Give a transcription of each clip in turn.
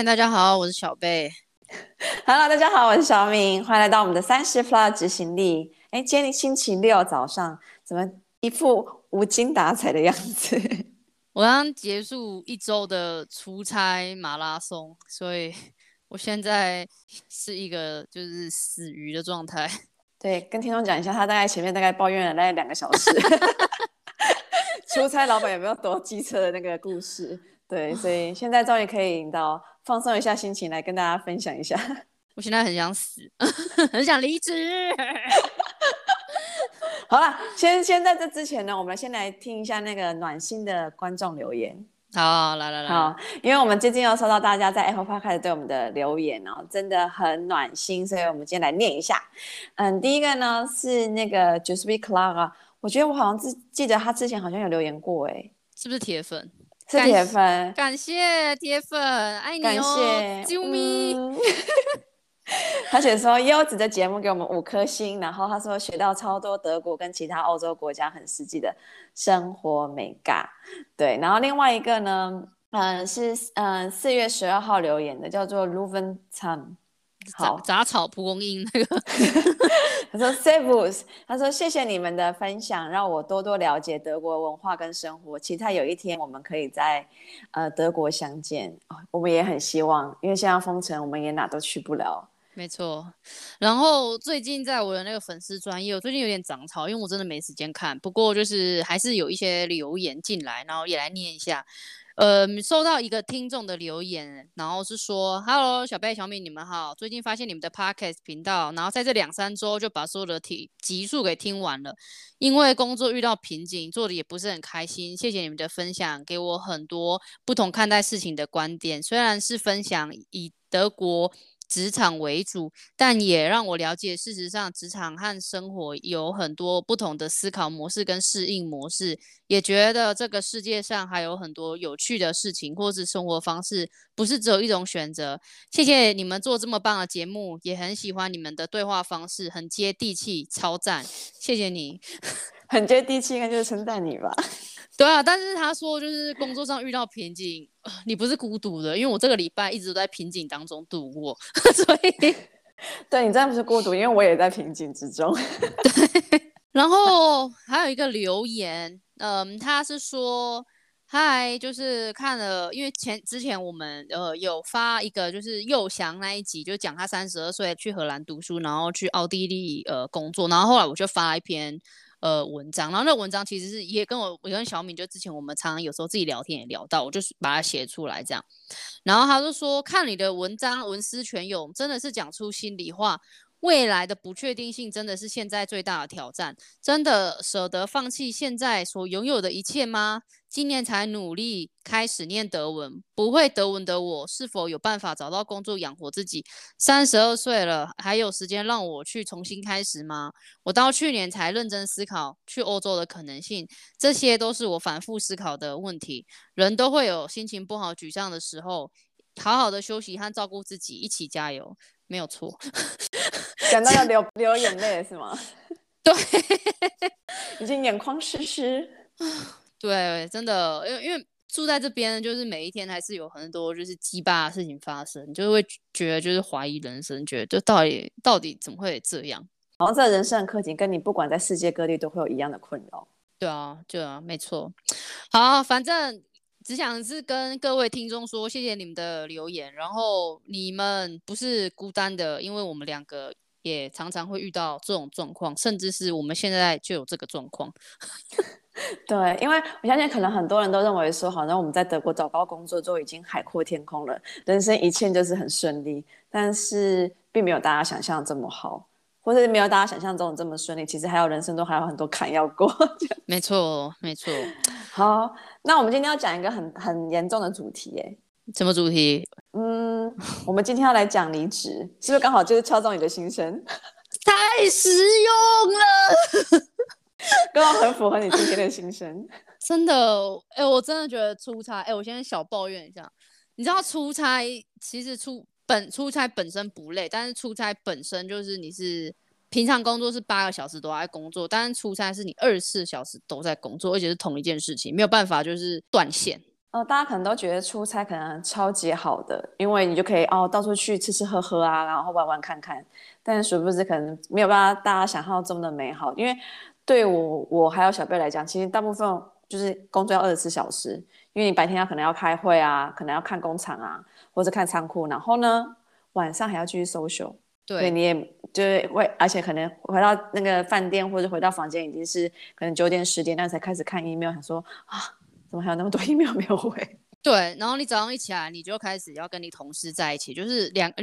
嗨，大家好，我是小贝。Hello， 大家好，我是小敏，欢迎来到我们的30+ 执行力。哎，今天星期六早上，怎么一副无精打采的样子？我刚结束一周的出差马拉松，所以我现在是一个就是死鱼的状态。对，跟听众讲一下，他大概前面大概抱怨了大概2个小时。出差老板有没有多机车的那个故事？对，所以现在终于可以到放松一下心情来跟大家分享一下。我现在很想死，很想离职。好了，先在这之前呢，我们先来听一下那个暖心的观众留言。好，来好，因为我们最近又收到大家在 Apple Podcast 对我们的留言哦，真的很暖心，所以我们今天来念一下。第一个呢是那个 Jusby Clara， 我觉得我好像记得他之前好像有留言过，哎，是不是铁粉？是铁粉，感谢铁粉，爱你哦，感谢啾咪。他写说优质的节目给我们5颗星，然后他说学到超多德国跟其他欧洲国家很实际的生活美感。对，然后另外一个呢，是4月12号留言的，叫做 luven Chan， 杂草蒲公英那个。他说 Servus， 他说谢谢你们的分享，让我多多了解德国文化跟生活，期待有一天我们可以在德国相见。我们也很希望，因为现在封城，我们也哪都去不了。没错，然后最近在我的那个粉丝专页，我最近有点长草，因为我真的没时间看，不过就是还是有一些留言进来，然后也来念一下。收到一个听众的留言，然后是说 Hello 小贝小米你们好，最近发现你们的 Podcast 频道，然后在这2-3周就把所有的集数给听完了，因为工作遇到瓶颈，做的也不是很开心，谢谢你们的分享，给我很多不同看待事情的观点，虽然是分享以德国职场为主，但也让我了解事实上职场和生活有很多不同的思考模式跟适应模式，也觉得这个世界上还有很多有趣的事情或是生活方式，不是只有一种选择。谢谢你们做这么棒的节目，也很喜欢你们的对话方式，很接地气，超赞，谢谢你。很接地气应该就是称赞你吧。对啊，但是他说就是工作上遇到瓶颈，你不是孤独的，因为我这个礼拜一直都在瓶颈当中度过，所以对你真的不是孤独，因为我也在瓶颈之中。对，然后还有一个留言，他是说嗨，就是看了，因为之前我们有发一个就是佑翔那一集，就讲他32岁去荷兰读书，然后去奥地利工作，然后后来我就发一篇文章，然后那文章其实是也我跟小敏就之前我们常常有时候自己聊天也聊到，我就把它写出来这样，然后他就说看你的文章文思泉涌，真的是讲出心里话，未来的不确定性真的是现在最大的挑战，真的舍得放弃现在所拥有的一切吗？今年才努力开始念德文，不会德文的我是否有办法找到工作养活自己？32岁了，还有时间让我去重新开始吗？我到去年才认真思考去欧洲的可能性，这些都是我反复思考的问题。人都会有心情不好沮丧的时候，好好的休息和照顾自己，一起加油，没有错。讲到要 流眼泪是吗？对，已经眼眶湿湿。对，真的，因为住在这边，就是每一天还是有很多就是鸡巴的事情发生，就会觉得就是怀疑人生，觉得就到底怎么会这样？然后这人生的课题跟你不管在世界各地都会有一样的困扰。对啊，没错。好，反正只想是跟各位听众说，谢谢你们的留言，然后你们不是孤单的，因为我们2个。也常常会遇到这种状况，甚至是我们现在就有这个状况。对，因为我相信可能很多人都认为说好像我们在德国找到工作就已经海阔天空了，人生一切就是很顺利，但是并没有大家想象这么好，或是没有大家想象中这么顺利，其实还有人生中还有很多坎要过。没错。好，那我们今天要讲一个很严重的主题耶。什么主题？我们今天要来讲离职，是不是刚好就是敲中你的心声？太实用了，刚好很符合你今天的心声。真的，我真的觉得出差，我现在小抱怨一下，你知道出差其实出差本身不累，但是出差本身就是你是平常工作是8个小时都在工作，但是出差是你24小时都在工作，而且是同一件事情，没有办法就是断线。大家可能都觉得出差可能超级好的，因为你就可以到处去吃吃喝喝啊，然后玩玩看看。但殊不知可能没有办法大家想象中的美好，因为对我还有小贝来讲，其实大部分就是工作要24小时，因为你白天可能要开会啊，可能要看工厂啊，或者看仓库，然后呢晚上还要继续 social。 对，你也就是会，而且可能回到那个饭店或者回到房间已经是可能9点10点，那才开始看 email， 想说啊怎么还有那么多 email 没有回。对，然后你早上一起来你就开始要跟你同事在一起，就是因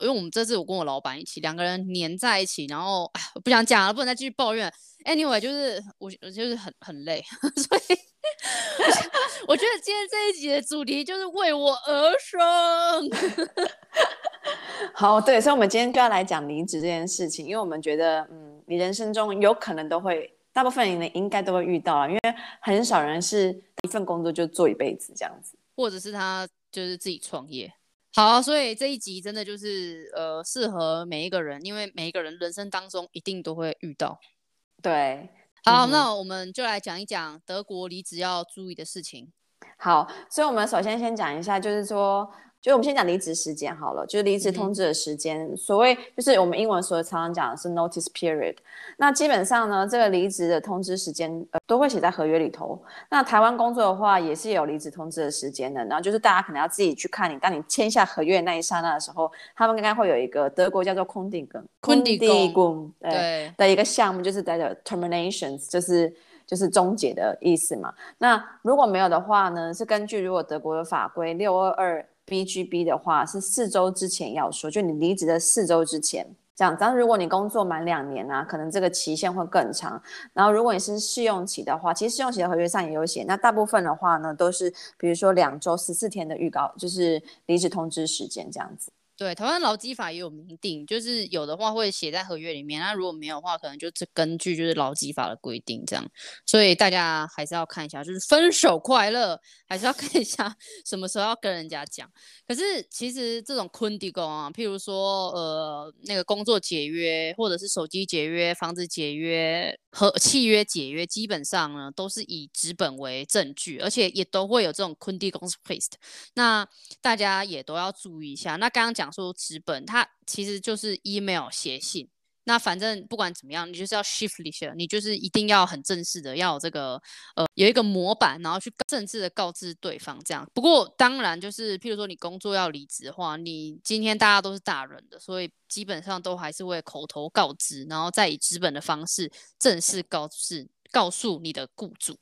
为我们这次我跟我老板一起两个人黏在一起，然后我不想讲了，不能再继续抱怨。 anyway 就是我就是很累所以我觉得今天这一集的主题就是为我而生好，对，所以我们今天就要来讲离职这件事情，因为我们觉得你人生中有可能都会，大部分人应该都会遇到啦，因为很少人是一份工作就做一辈子这样子，或者是他就是自己创业。好，所以这一集真的就是适合每一个人，因为每一个人人生当中一定都会遇到。对，好，那我们就来讲一讲德国离职要注意的事情。好，所以我们首先先讲一下，就是说我们先讲离职时间好了，就是离职通知的时间，所谓就是我们英文所常常讲的是 notice period。 那基本上呢，这个离职的通知时间都会写在合约里头。那台湾工作的话也是有离职通知的时间的，然后就是大家可能要自己去看，当你签下合约的那一刹那的时候，他们应该会有一个德国叫做 Kündigung 的一个项目，就是在 terminations 就是终结的意思嘛。那如果没有的话呢，是根据如果德国的法规622BGB 的话是4周之前要说，就你离职的4周之前这样。但如果你工作满2年啊，可能这个期限会更长。然后如果你是试用期的话，其实试用期的合约上也有写，那大部分的话呢都是比如说2周14天的预告，就是离职通知时间这样子。对，台湾劳基法也有明定，就是有的话会写在合约里面，那如果没有的话可能就是根据就是劳基法的规定这样。所以大家还是要看一下，就是分手快乐还是要看一下什么时候要跟人家讲。可是其实这种 Kündigung 啊，譬如说那个工作解约，或者是手机解约、房子解约和契约解约，基本上呢都是以纸本为证据，而且也都会有这种 Kündigungsfrist， 那大家也都要注意一下。那刚刚讲说纸本，它其实就是 email 写信，那反正不管怎么样你就是要 schriftlich， 你就是一定要很正式的要有这个有一个模板，然后去正式的告知对方这样。不过当然就是譬如说你工作要离职的话，你今天大家都是大人的，所以基本上都还是会口头告知，然后再以纸本的方式正式告诉你的雇主。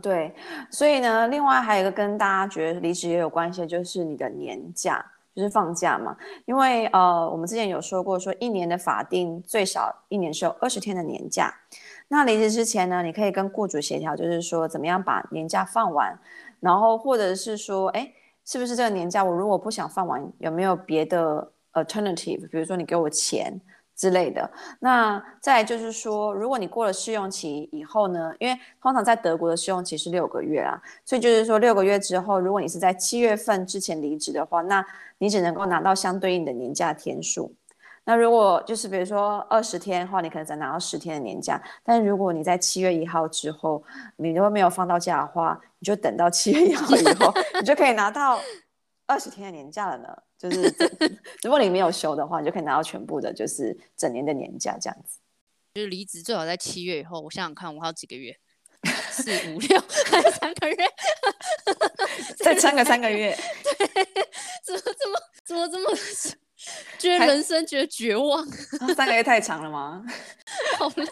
对，所以呢另外还有一个跟大家觉得离职也有关系，就是你的年假就是放假嘛。因为我们之前有说过，说1年的法定最少1年是有20天的年假。那离职之前呢，你可以跟雇主协调，就是说怎么样把年假放完，然后或者是说是不是这个年假我如果不想放完，有没有别的 alternative， 比如说你给我钱之类的。那再来就是说，如果你过了试用期以后呢，因为通常在德国的试用期是6个月啊，所以就是说6个月之后，如果你是在7月份之前离职的话，那你只能够拿到相对应的年假天数。那如果就是比如说20天的话，你可能只拿到10天的年假，但如果你在7月1号之后你都没有放到假的话，你就等到7月1号以后你就可以拿到20天的年假了呢。就是如果你没有休的话，你就可以拿到全部的就是整年的年假这样子。就是离职最好在7月以后，我想想看我还有几个月4、5、6还有3个月再撑个3个月对，怎么这么觉得人生觉得绝望3个月太长了吗？好累。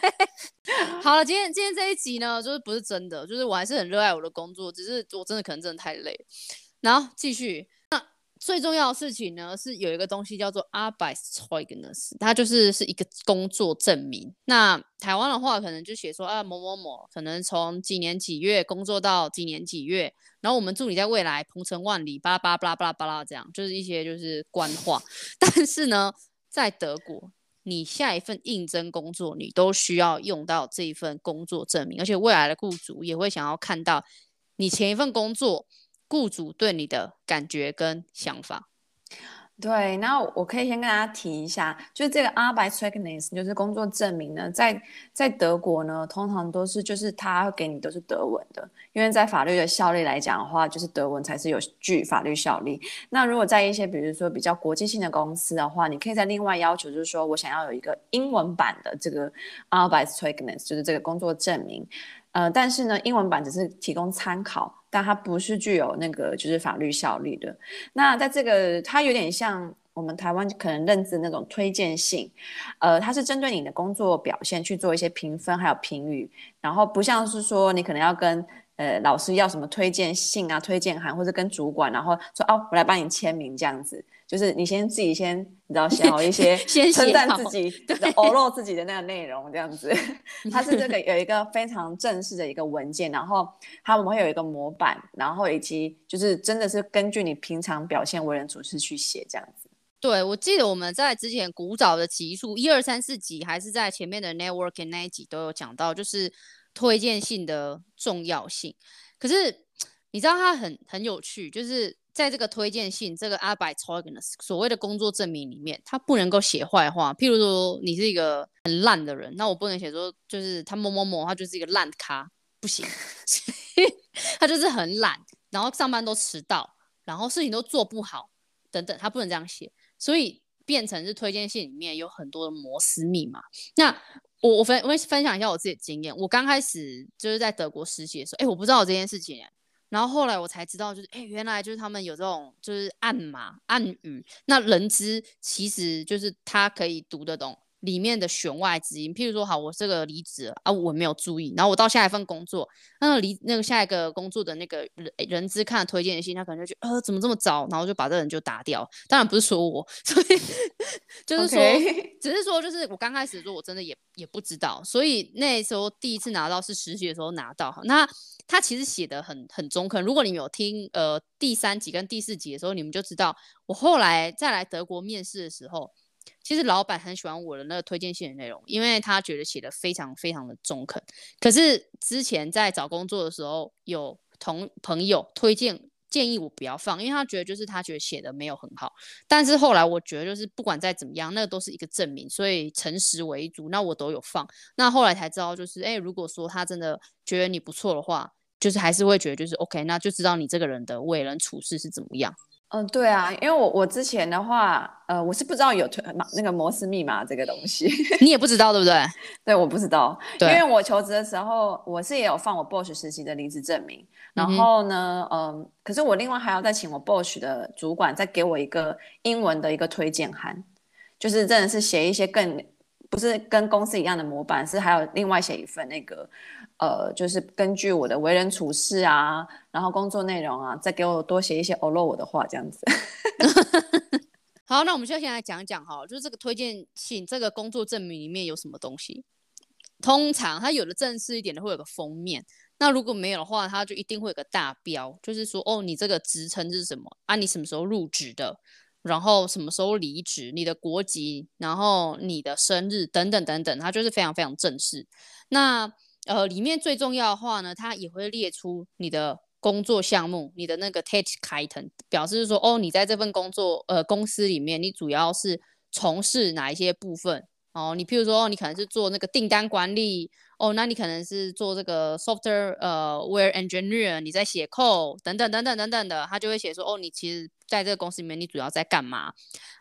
好了，今天这一集呢就是不是真的，就是我还是很热爱我的工作，只是我真的可能真的太累了。然后继续，那最重要的事情呢是有一个东西叫做 Arbeitszeugnis， 它就是一个工作证明。那台湾的话可能就写说某某某可能从几年几月工作到几年几月，然后我们祝你在未来鹏程万里巴拉巴拉巴拉巴拉巴拉，这样就是一些就是官话。但是呢在德国，你下一份应征工作你都需要用到这一份工作证明，而且未来的雇主也会想要看到你前一份工作雇主对你的感觉跟想法。对，那我可以先跟大家提一下，就是这个 Arbeitszeugnis 就是工作证明呢，在德国呢，通常都是就是他给你都是德文的，因为在法律的效力来讲的话，就是德文才是有具法律效力。那如果在一些比如说比较国际性的公司的话，你可以再另外要求，就是说我想要有一个英文版的这个 Arbeitszeugnis， 就是这个工作证明。但是呢，英文版只是提供参考，但它不是具有那个就是法律效力的。那在这个，它有点像我们台湾可能认知那种推荐信，它是针对你的工作表现去做一些评分还有评语，然后不像是说你可能要跟老师要什么推荐信啊、推荐函，或者跟主管然后说哦，我来帮你签名这样子。就是你先自己先，你知道写好一些称赞自己、偶露自己的那个内容这样子。它是这个有一个非常正式的一个文件，然后它我们会有一个模板，然后以及就是真的是根据你平常表现、为人处事去写这样子。对，我记得我们在之前古早的集数1、2、3、4集，还是在前面的 networking 那一集都有讲到，就是推荐性的重要性。可是你知道它很有趣，就是。在这个推荐信，这个 Arbeitszeugnis 所谓的工作证明里面，他不能够写坏话。譬如说，你是一个很烂的人，那我不能写说就是他某某某，他就是一个烂咖，不行，他就是很懒，然后上班都迟到，然后事情都做不好，等等，他不能这样写，所以变成是推荐信里面有很多的摩斯密码。那我分享一下我自己的经验，我刚开始就是在德国实习的时候，我不知道这件事情。然后后来我才知道，就是原来就是他们有这种就是暗码暗语，那人资其实就是他可以读得懂里面的弦外之音。譬如说，好，我这个离职了啊，我没有注意，然后我到下一份工作，那个下一个工作的那个人资看了推荐信，他可能就觉得怎么这么早，然后就把这人就打掉。当然不是说我，所以就是说， okay. 只是说就是我刚开始说我真的也不知道，所以那时候第一次拿到是实习的时候拿到，那。他其实写的很中肯，如果你们有听第3集跟第4集的时候，你们就知道我后来再来德国面试的时候，其实老板很喜欢我的那个推荐信的内容，因为他觉得写的非常非常的中肯。可是之前在找工作的时候，有同朋友推荐建议我不要放，因为他觉得就是他觉得写的没有很好。但是后来我觉得就是不管再怎么样，那都是一个证明，所以诚实为主，那我都有放。那后来才知道就是如果说他真的觉得你不错的话，就是还是会觉得就是 OK， 那就知道你这个人的为人处事是怎么样。对啊，因为我之前的话，我是不知道有那个摩斯密码这个东西，你也不知道对不对？对，我不知道，因为我求职的时候，我是也有放我 Bosch 实习的离职证明，然后呢，可是我另外还要再请我 Bosch 的主管再给我一个英文的一个推荐函，就是真的是写一些更。不是跟公司一样的模板，是还有另外写一份那个，就是根据我的为人处事啊，然后工作内容啊，再给我多写一些欧露我的话这样子。好，那我们就先来讲讲哈，就是这个推荐信，这个工作证明里面有什么东西？通常它有的正式一点的会有个封面，那如果没有的话，它就一定会有个大标，就是说哦，你这个职称是什么啊？你什么时候入职的？然后什么时候离职，你的国籍，然后你的生日等等等等，它就是非常非常正式。那里面最重要的话呢，它也会列出你的工作项目，你的那个 Tätigkeiten， 表示说你在这份工作公司里面，你主要是从事哪一些部分。你譬如说你可能是做那个订单管理，那你可能是做这个 software engineer， 你在写 code 等等等等等等的，他就会写说你其实在这个公司里面你主要在干嘛，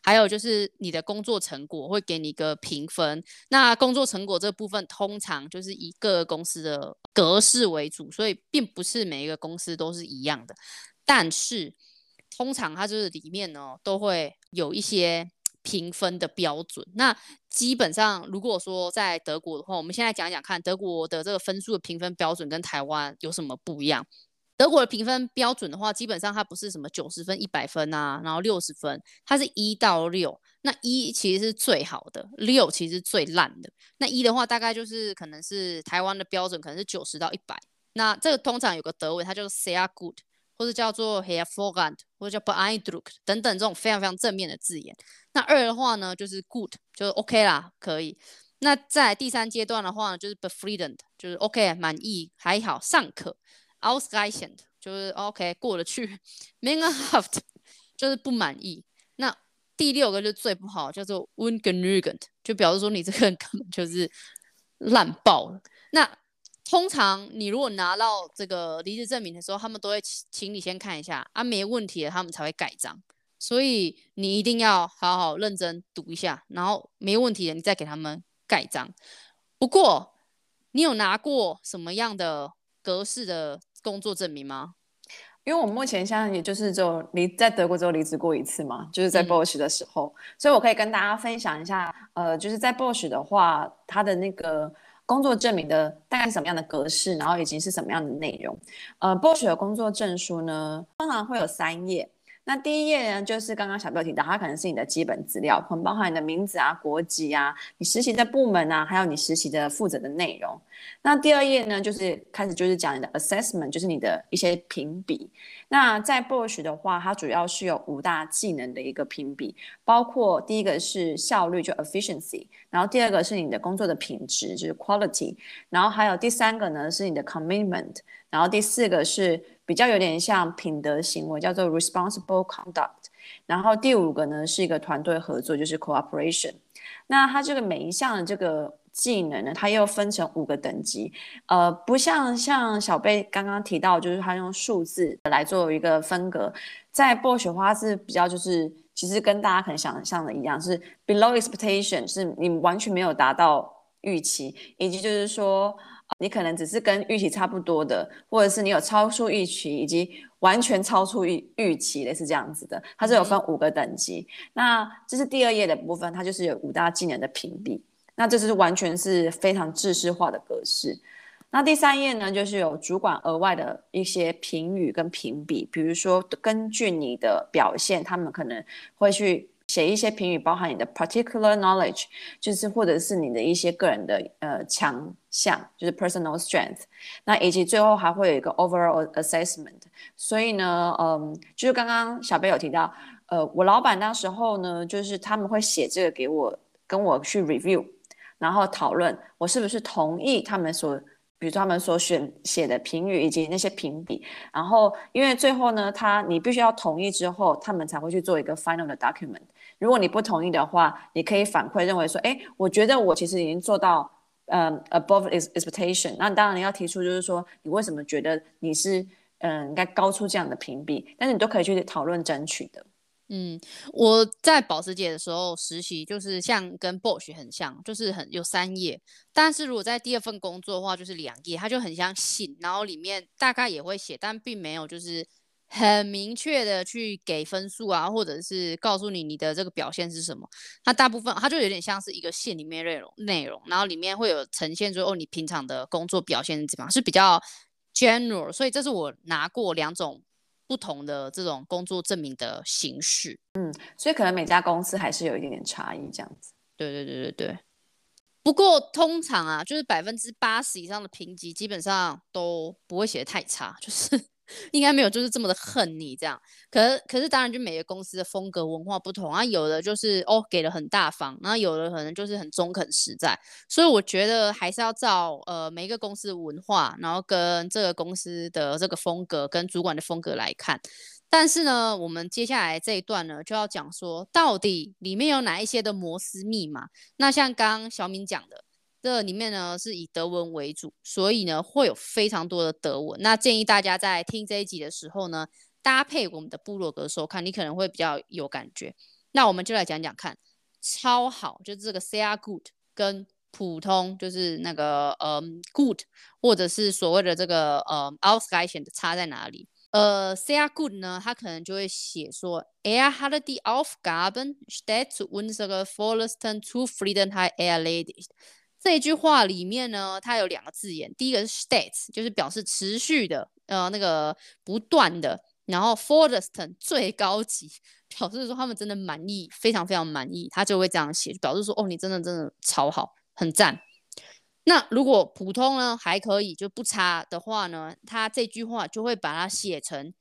还有就是你的工作成果会给你一个评分。那工作成果这部分通常就是以各个公司的格式为主，所以并不是每一个公司都是一样的，但是通常它就是里面呢都会有一些评分的标准。那基本上如果说在德国的话，我们现在讲一讲看德国的这个分数的评分标准跟台湾有什么不一样。德国的评分标准的话，基本上它不是什么90分100分啊，然后60分，它是1到6，那1其实是最好的，6其实是最烂的。那1的话大概就是可能是台湾的标准可能是90到100，那这个通常有个德文它叫做 sehr gut，或者叫做 hervorragend， 或者叫 beeindruckt 等等这种非常非常正面的字眼。那2的话呢，就是 good， 就是 OK 啦，可以。那在第3阶段的话呢，就是 befriedigend， 就是 OK 满意，还好，尚可 ，ausreichend 就是 OK 过得去 ，mangelhaft 就是不满意。那第六个就是最不好，叫做 ungenügend， 就表示说你这个人根本就是烂爆了。那通常你如果拿到这个离职证明的时候，他们都会请你先看一下啊，没问题了他们才会盖章，所以你一定要好好认真读一下，然后没问题了你再给他们盖章。不过你有拿过什么样的格式的工作证明吗？因为我目前现在也就是只有在德国只有离职过一次嘛，就是在 Bosch 的时候，所以我可以跟大家分享一下，就是在 Bosch 的话，它的那个工作证明的大概是什么样的格式，然后以及是什么样的内容。Bosch 的工作证书呢，通常会有3页。那第一页呢，就是刚刚小标提到，它可能是你的基本资料，可能包含你的名字啊、国籍啊、你实习的部门啊，还有你实习的负责的内容。那第二页呢，就是开始就是讲你的 assessment， 就是你的一些评比。那在 Bosch 的话，它主要是有5大技能的一个评比，包括第一个是效率，就 efficiency， 然后第二个是你的工作的品质，就是 quality， 然后还有第3个呢是你的 commitment， 然后第4个是比较有点像品德行为，叫做 responsible conduct， 然后第5个呢是一个团队合作，就是 cooperation。 那它这个每一项的这个技能呢，它又分成5个等级，不像小贝刚刚提到，就是它用数字来做一个分隔。在 Bosch 花是比较就是其实跟大家可能想象的一样，是 below expectation， 是你完全没有达到预期，以及就是说你可能只是跟预期差不多的，或者是你有超出预期以及完全超出预期类似这样子的。它是有分5个等级，那这是第2页的部分，它就是有5大技能的评比，那这是完全是非常制式化的格式。那第3页呢，就是有主管额外的一些评语跟评比，比如说根据你的表现，他们可能会去写一些评语，包含你的 particular knowledge， 就是或者是你的一些个人的强项，就是 personal strength， 那以及最后还会有一个 overall assessment。 所以呢就是刚刚小贝有提到，我老板那时候呢，就是他们会写这个给我，跟我去 review， 然后讨论我是不是同意他们所比如说他们所写的评语以及那些评比，然后因为最后呢你必须要同意之后，他们才会去做一个 final 的 document。 如果你不同意的话，你可以反馈认为说，我觉得我其实已经做到above expectation， 那当然你要提出就是说你为什么觉得你是应该高出这样的评比，但是你都可以去讨论争取的。我在保时捷的时候实习，就是像跟 Bosch 很像，就是很有3页，但是如果在第2份工作的话就是2页，它就很像信，然后里面大概也会写，但并没有就是很明确的去给分数啊，或者是告诉你的这个表现是什么。它大部分它就有点像是一个信里面内容，然后里面会有呈现说，你平常的工作表现是怎么样，是比较 general。 所以这是我拿过2种不同的这种工作证明的形式。所以可能每家公司还是有一点点差异这样子。对。不过通常啊，就是80%以上的评级基本上都不会写得太差，就是应该没有就是这么的恨你这样。可是当然就每个公司的风格文化不同啊，有的就是给的很大方，然后有的可能就是很中肯实在。所以我觉得还是要照每一个公司的文化，然后跟这个公司的这个风格跟主管的风格来看。但是呢，我们接下来这一段呢，就要讲说到底里面有哪一些的摩斯密码。那像刚刚小敏讲的，这里面呢是以德文为主，所以呢会有非常多的德文。那建议大家在听这一集的时候呢，搭配我们的部落格收看，你可能会比较有感觉。那我们就来讲讲看，超好就是这个 sehr gut 跟普通就是那个good 或者是所谓的这个ausreichend 差在哪里。sehr gut 呢，他可能就会写说 hatte die Aufgaben stets zu unserer vollsten Zufriedenheit erledigt。 这一句话里面呢，它有2个字眼，第一个是 stets， 就是表示持续的那个不断的，然后 vollsten 最高级，表示说他们真的满意，非常非常满意，他就会这样写，表示说你真的超好，很赞。那如果普通呢还可以就不差的话呢，他这句话就会把它写成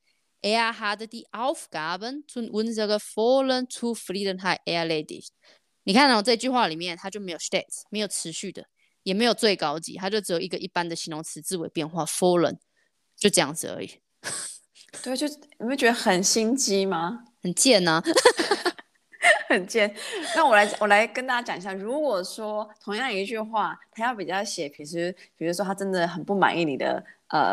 hatte die Aufgaben zu unserer vollen Zufriedenheit erledigt。 你看这句话里面他就没有 stets， 没有持续的，也没有最高级，他就只有一个一般的形容词字尾变化 vollen， 就这样子而已。对，就你会觉得很心机吗？很贱啊很贱。那我来跟大家讲一下，如果说同样一句话，他要比较写，比如说他真的很不满意你的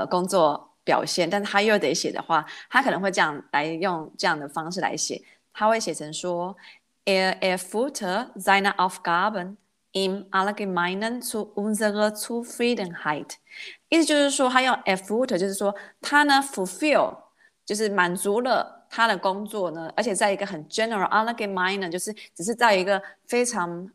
工作表现，但是他又得写的话，他可能会这样来用这样的方式来写，他会写成说 ，Er erfüllte seine Aufgaben im Allgemeinen zu unserer Zufriedenheit。意思就是说，他用 erfüllte 就是说他呢 fulfill 就是满足了。他的工作呢，而且在一个很 general allgemein 就是只是在一个非常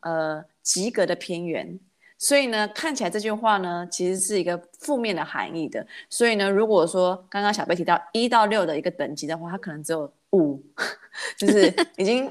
及格的偏远，所以呢看起来这句话呢其实是一个负面的含义的。所以呢，如果说刚刚小贝提到1到6的一个等级的话，他可能只有5，就是已经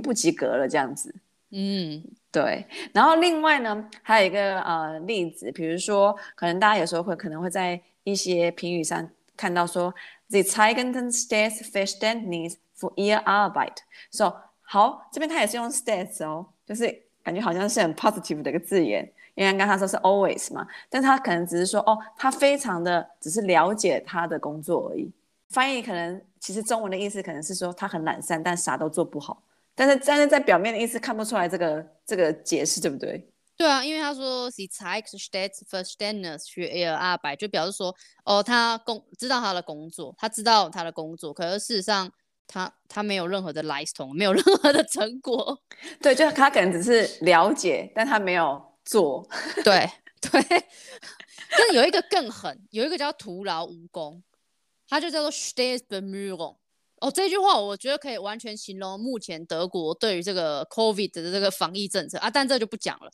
不及格了这样子。嗯，对。然后另外呢还有一个例子，比如说可能大家有时候可能会在一些评语上看到说Sie zeigten stets Verständnis für ihre Arbeit. So, 好，这边他也是用 stets 哦，就是感觉好像是很 positive 的一个字眼，因为刚刚他说是 always 嘛，但是他可能只是说哦，他非常的只是了解他的工作而已。翻译可能其实中文的意思可能是说他很懒散，但啥都做不好，但是在表面的意思看不出来这个解释，对不对？对啊，因为他说 Sie zeigt stets Verständnis für ihre Arbeit， 就表示说哦，他知道他的工作，他知道他的工作，可是事实上他没有任何的 Leistung， 没有任何的成果。对，就他可能只是了解，但他没有做。对对，但有一个更狠，有一个叫徒劳无功，他就叫做 stets Bemühung。哦，这句话我觉得可以完全形容目前德国对于这个 COVID 的这个防疫政策啊，但这就不讲了。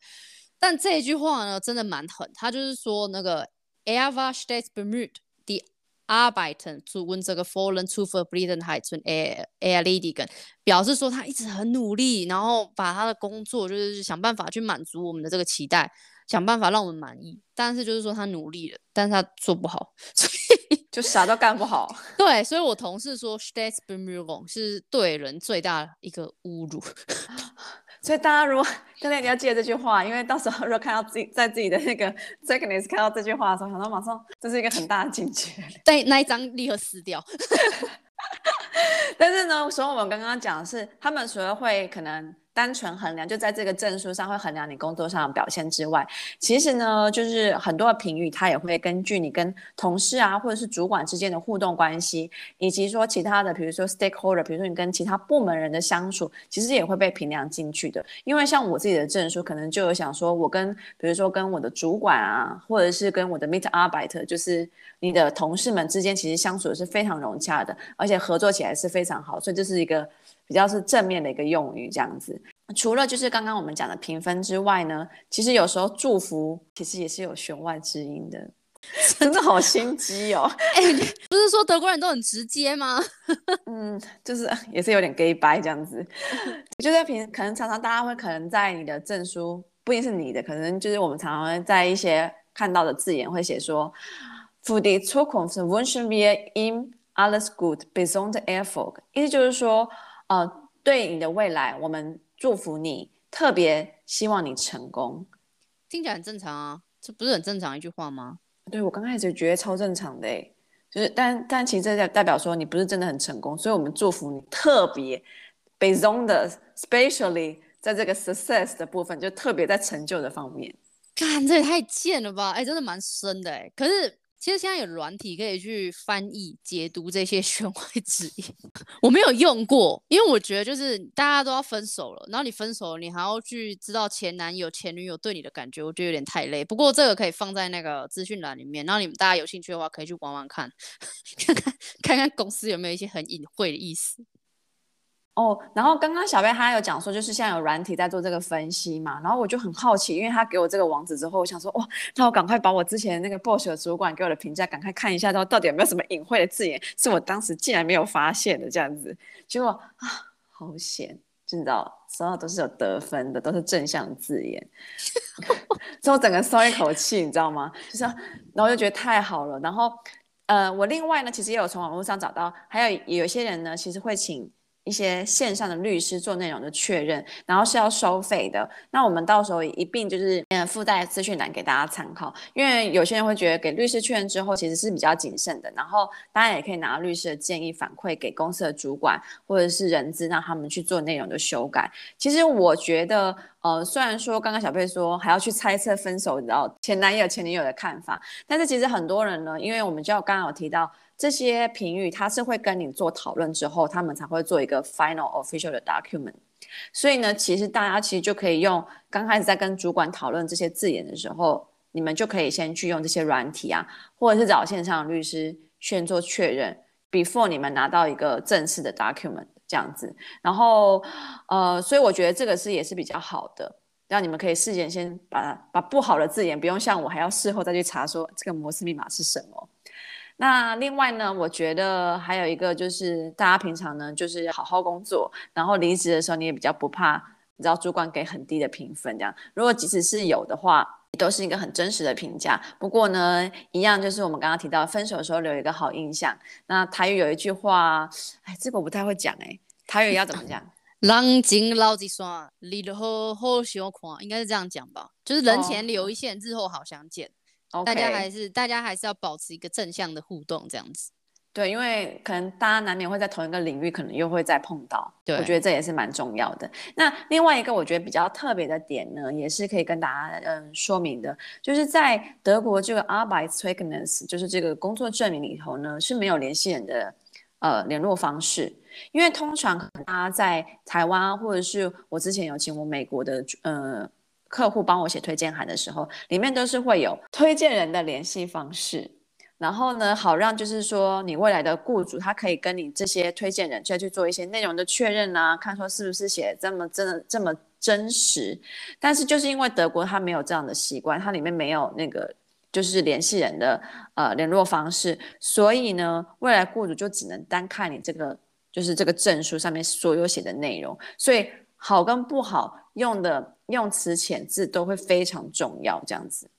但这句话呢，真的蛮狠，他就是说那个 er war stets bemüht, die Arbeiten zu unserer vollen Zufriedenheit zu erledigen， 表示说他一直很努力，然后把他的工作就是想办法去满足我们的这个期待，想办法让我们满意。但是就是说他努力了，但是他做不好，所以就啥都干不好。对，所以我同事说 stets bemühung 是对人最大的一个侮辱。所以大家如果真的要记得这句话，因为到时候如果看到自己的那个 Zeugnis 看到这句话的时候，想到马上这是一个很大的警觉，但那一张立刻撕掉。但是呢，所以我们刚刚讲的是他们所谓会可能单纯衡量，就在这个证书上会衡量你工作上的表现之外，其实呢就是很多的评语它也会根据你跟同事啊或者是主管之间的互动关系，以及说其他的比如说 stakeholder， 比如说你跟其他部门人的相处，其实也会被评量进去的。因为像我自己的证书可能就有想说我跟比如说跟我的主管啊，或者是跟我的 Mitarbeiter， 就是你的同事们之间其实相处是非常融洽的，而且合作起来是非常好，所以这是一个比较是正面的一个用语这样子。除了就是刚刚我们讲的评分之外呢，其实有时候祝福其实也是有弦外之音的。真的好心机哦。不是说德国人都很直接吗？嗯，就是也是有点 gay bye 这样子。就在可能常常大家会可能在你的证书不一定是你的，可能就是我们常常在一些看到的字眼会写说 Für die Zukunft wünschen wir ihm alles gut, besonders Erfolg。 意思就是说对你的未来我们祝福你，特别希望你成功。听起来很正常啊，这不是很正常一句话吗？对，我刚开始觉得超正常的耶，就是但其实这代表说你不是真的很成功，所以我们祝福你特别 besonders specially 在这个 success 的部分，就特别在成就的方面。干，这也太贱了吧。真的蛮深的耶。可是其实现在有软体可以去翻译解读这些弦外之音。我没有用过，因为我觉得就是大家都要分手了，然后你分手了你还要去知道前男友前女友对你的感觉，我觉得有点太累。不过这个可以放在那个资讯栏里面，然后你们大家有兴趣的话可以去玩玩看，看看公司有没有一些很隐晦的意思。哦，然后刚刚小贝他有讲说就是现在有软体在做这个分析嘛，然后我就很好奇，因为他给我这个网址之后，我想说哇，那我赶快把我之前那个 Bosch 的主管给我的评价赶快看一下，到底有没有什么隐晦的字眼是我当时竟然没有发现的这样子。结果啊，好险，就你知道所有都是有得分的，都是正向字眼。所以我整个松一口气，你知道吗？就是然后就觉得太好了。然后我另外呢其实也有从网络上找到，还有有些人呢其实会请一些线上的律师做内容的确认，然后是要收费的。那我们到时候一并就是附带资讯栏给大家参考，因为有些人会觉得给律师确认之后其实是比较谨慎的，然后大家也可以拿律师的建议反馈给公司的主管或者是人资，让他们去做内容的修改。其实我觉得虽然说刚刚小贝说还要去猜测分手到前男友前女友的看法，但是其实很多人呢，因为我们就刚刚有提到这些评语它是会跟你做讨论之后他们才会做一个 final official 的 document， 所以呢其实大家其实就可以用刚开始在跟主管讨论这些字眼的时候，你们就可以先去用这些软体啊，或者是找线上的律师先做确认 before 你们拿到一个正式的 document 这样子。然后所以我觉得这个是也是比较好的，让你们可以事先把不好的字眼不用像我还要事后再去查说这个摩斯密码是什么。那另外呢，我觉得还有一个就是大家平常呢就是好好工作，然后离职的时候你也比较不怕你知道主管给很低的评分这样，如果即使是有的话也都是一个很真实的评价。不过呢一样就是我们刚刚提到分手的时候留一个好印象。那台语有一句话，哎，这个我不太会讲，台语要怎么讲？人前留一线，日后好相看，应该是这样讲吧，就是人前留一线，日后好相见。Okay， 大家还是要保持一个正向的互动这样子。对，因为可能大家难免会在同一个领域可能又会再碰到，对，我觉得这也是蛮重要的。那另外一个我觉得比较特别的点呢，也是可以跟大家说明的，就是在德国这个 Arbeitszeugnis 就是这个工作证明里头呢是没有联系人的联络方式。因为通常大家在台湾或者是我之前有请我美国的客户帮我写推荐函的时候，里面都是会有推荐人的联系方式，然后呢好让就是说你未来的雇主他可以跟你这些推荐人再去做一些内容的确认啊，看说是不是写这么真实。但是就是因为德国他没有这样的习惯，他里面没有那个就是联系人的联络方式，所以呢未来雇主就只能单看你这个就是这个证书上面所有写的内容，所以好跟不好用词遣字都会非常重要这样子。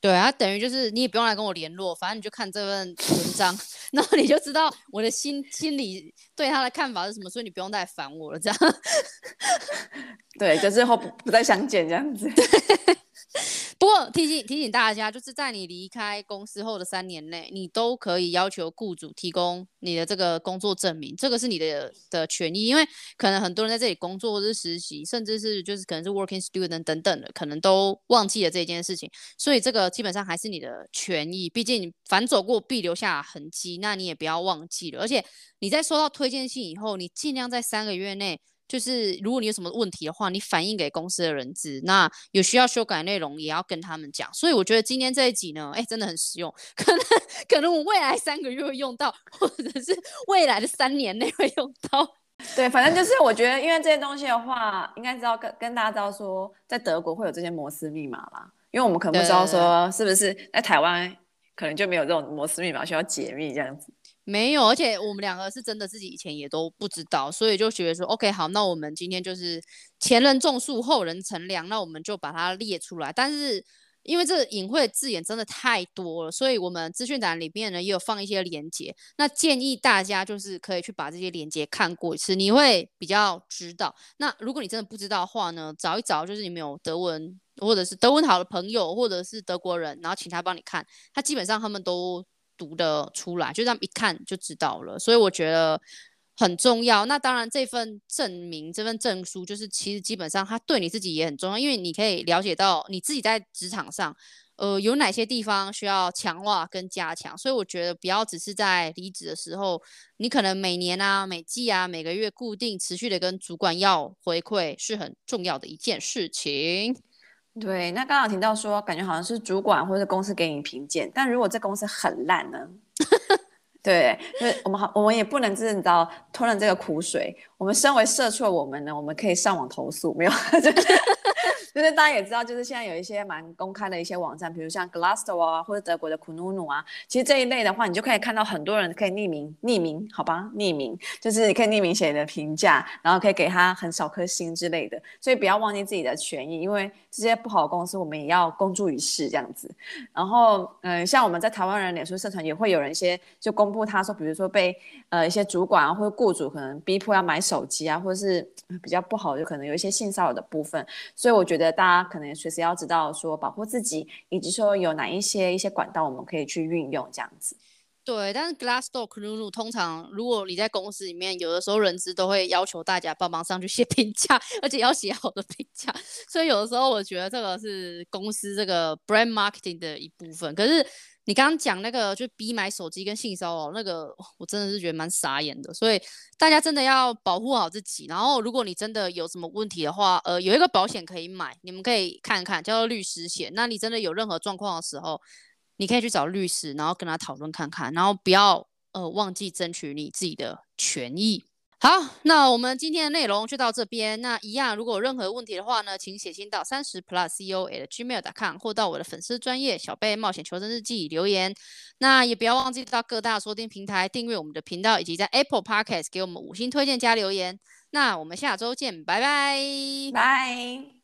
对啊，等于就是你也不用来跟我联络，反正你就看这份文章然后你就知道我的心里对他的看法是什么，所以你不用再烦我了这样对，就是后不再相见这样子不过提醒大家，就是在你离开公司后的3年内，你都可以要求雇主提供你的这个工作证明，这个是你的权益。因为可能很多人在这里工作或是实习，甚至是就是可能是 working student 等等的，可能都忘记了这件事情，所以这个基本上还是你的权益，毕竟反走过必留下痕迹，那你也不要忘记了。而且你在收到推荐信以后，你尽量在3个月内，就是如果你有什么问题的话，你反映给公司的人资，那有需要修改内容也要跟他们讲。所以我觉得今天这一集呢，真的很实用，可能我未来3个月会用到，或者是未来的3年内会用到。对，反正就是我觉得因为这些东西的话，应该知道跟大家知道说在德国会有这些摩斯密码啦，因为我们可能不知道说是不是在台湾可能就没有这种摩斯密码需要解密这样子。没有，而且我们两个是真的自己以前也都不知道，所以就觉得说 OK 好，那我们今天就是前人种树后人乘凉，那我们就把它列出来。但是因为这隐晦的字眼真的太多了，所以我们资讯栏里面呢也有放一些连结，那建议大家就是可以去把这些连结看过一次，你会比较知道。那如果你真的不知道的话呢，找一找就是你没有德文或者是德文好的朋友或者是德国人，然后请他帮你看，他基本上他们都读的出来，就这样一看就知道了，所以我觉得很重要。那当然这份证明这份证书就是其实基本上它对你自己也很重要，因为你可以了解到你自己在职场上有哪些地方需要强化跟加强。所以我觉得不要只是在离职的时候，你可能每年啊每季啊每个月固定持续的跟主管要回馈是很重要的一件事情。对，那刚刚有听到说感觉好像是主管或者公司给你评鉴，但如果这公司很烂呢对，我们也不能自己吞了这个苦水，我们身为社畜的我们呢，我们可以上网投诉，没有就是大家也知道，就是现在有一些蛮公开的一些网站，比如像 Glassdoor 啊，或者德国的 Kununu 啊，其实这一类的话，你就可以看到很多人可以匿名，好吧，匿名就是你可以匿名写你的评价，然后可以给他很少颗星之类的，所以不要忘记自己的权益，因为这些不好的公司我们也要公诸于世这样子。然后像我们在台湾人脸书社团也会有人一些就公布他说，比如说被一些主管啊或者雇主可能逼迫要买手机啊，或者是比较不好就可能有一些性骚扰的部分，所以我觉得大家可能随时要知道说保护自己，以及说有哪一些管道我们可以去运用这样子。对，但是 Glassdoor、Kununu 通常如果你在公司里面，有的时候人资都会要求大家帮忙上去写评价，而且要写好的评价，所以有的时候我觉得这个是公司这个 brand marketing 的一部分。可是你刚刚讲那个就逼买手机跟性骚扰那个，我真的是觉得蛮傻眼的，所以大家真的要保护好自己。然后如果你真的有什么问题的话，有一个保险可以买，你们可以看看，叫做律师险。那你真的有任何状况的时候，你可以去找律师，然后跟他讨论看看，然后不要忘记争取你自己的权益。好，那我们今天的内容就到这边。那一样，如果有任何问题的话呢，请写信到 30plusco@gmail.com 或到我的粉丝专页小贝冒险求生日记留言。那也不要忘记到各大收听平台订阅我们的频道，以及在 Apple Podcast 给我们5星推荐加留言。那我们下周见，拜拜，拜。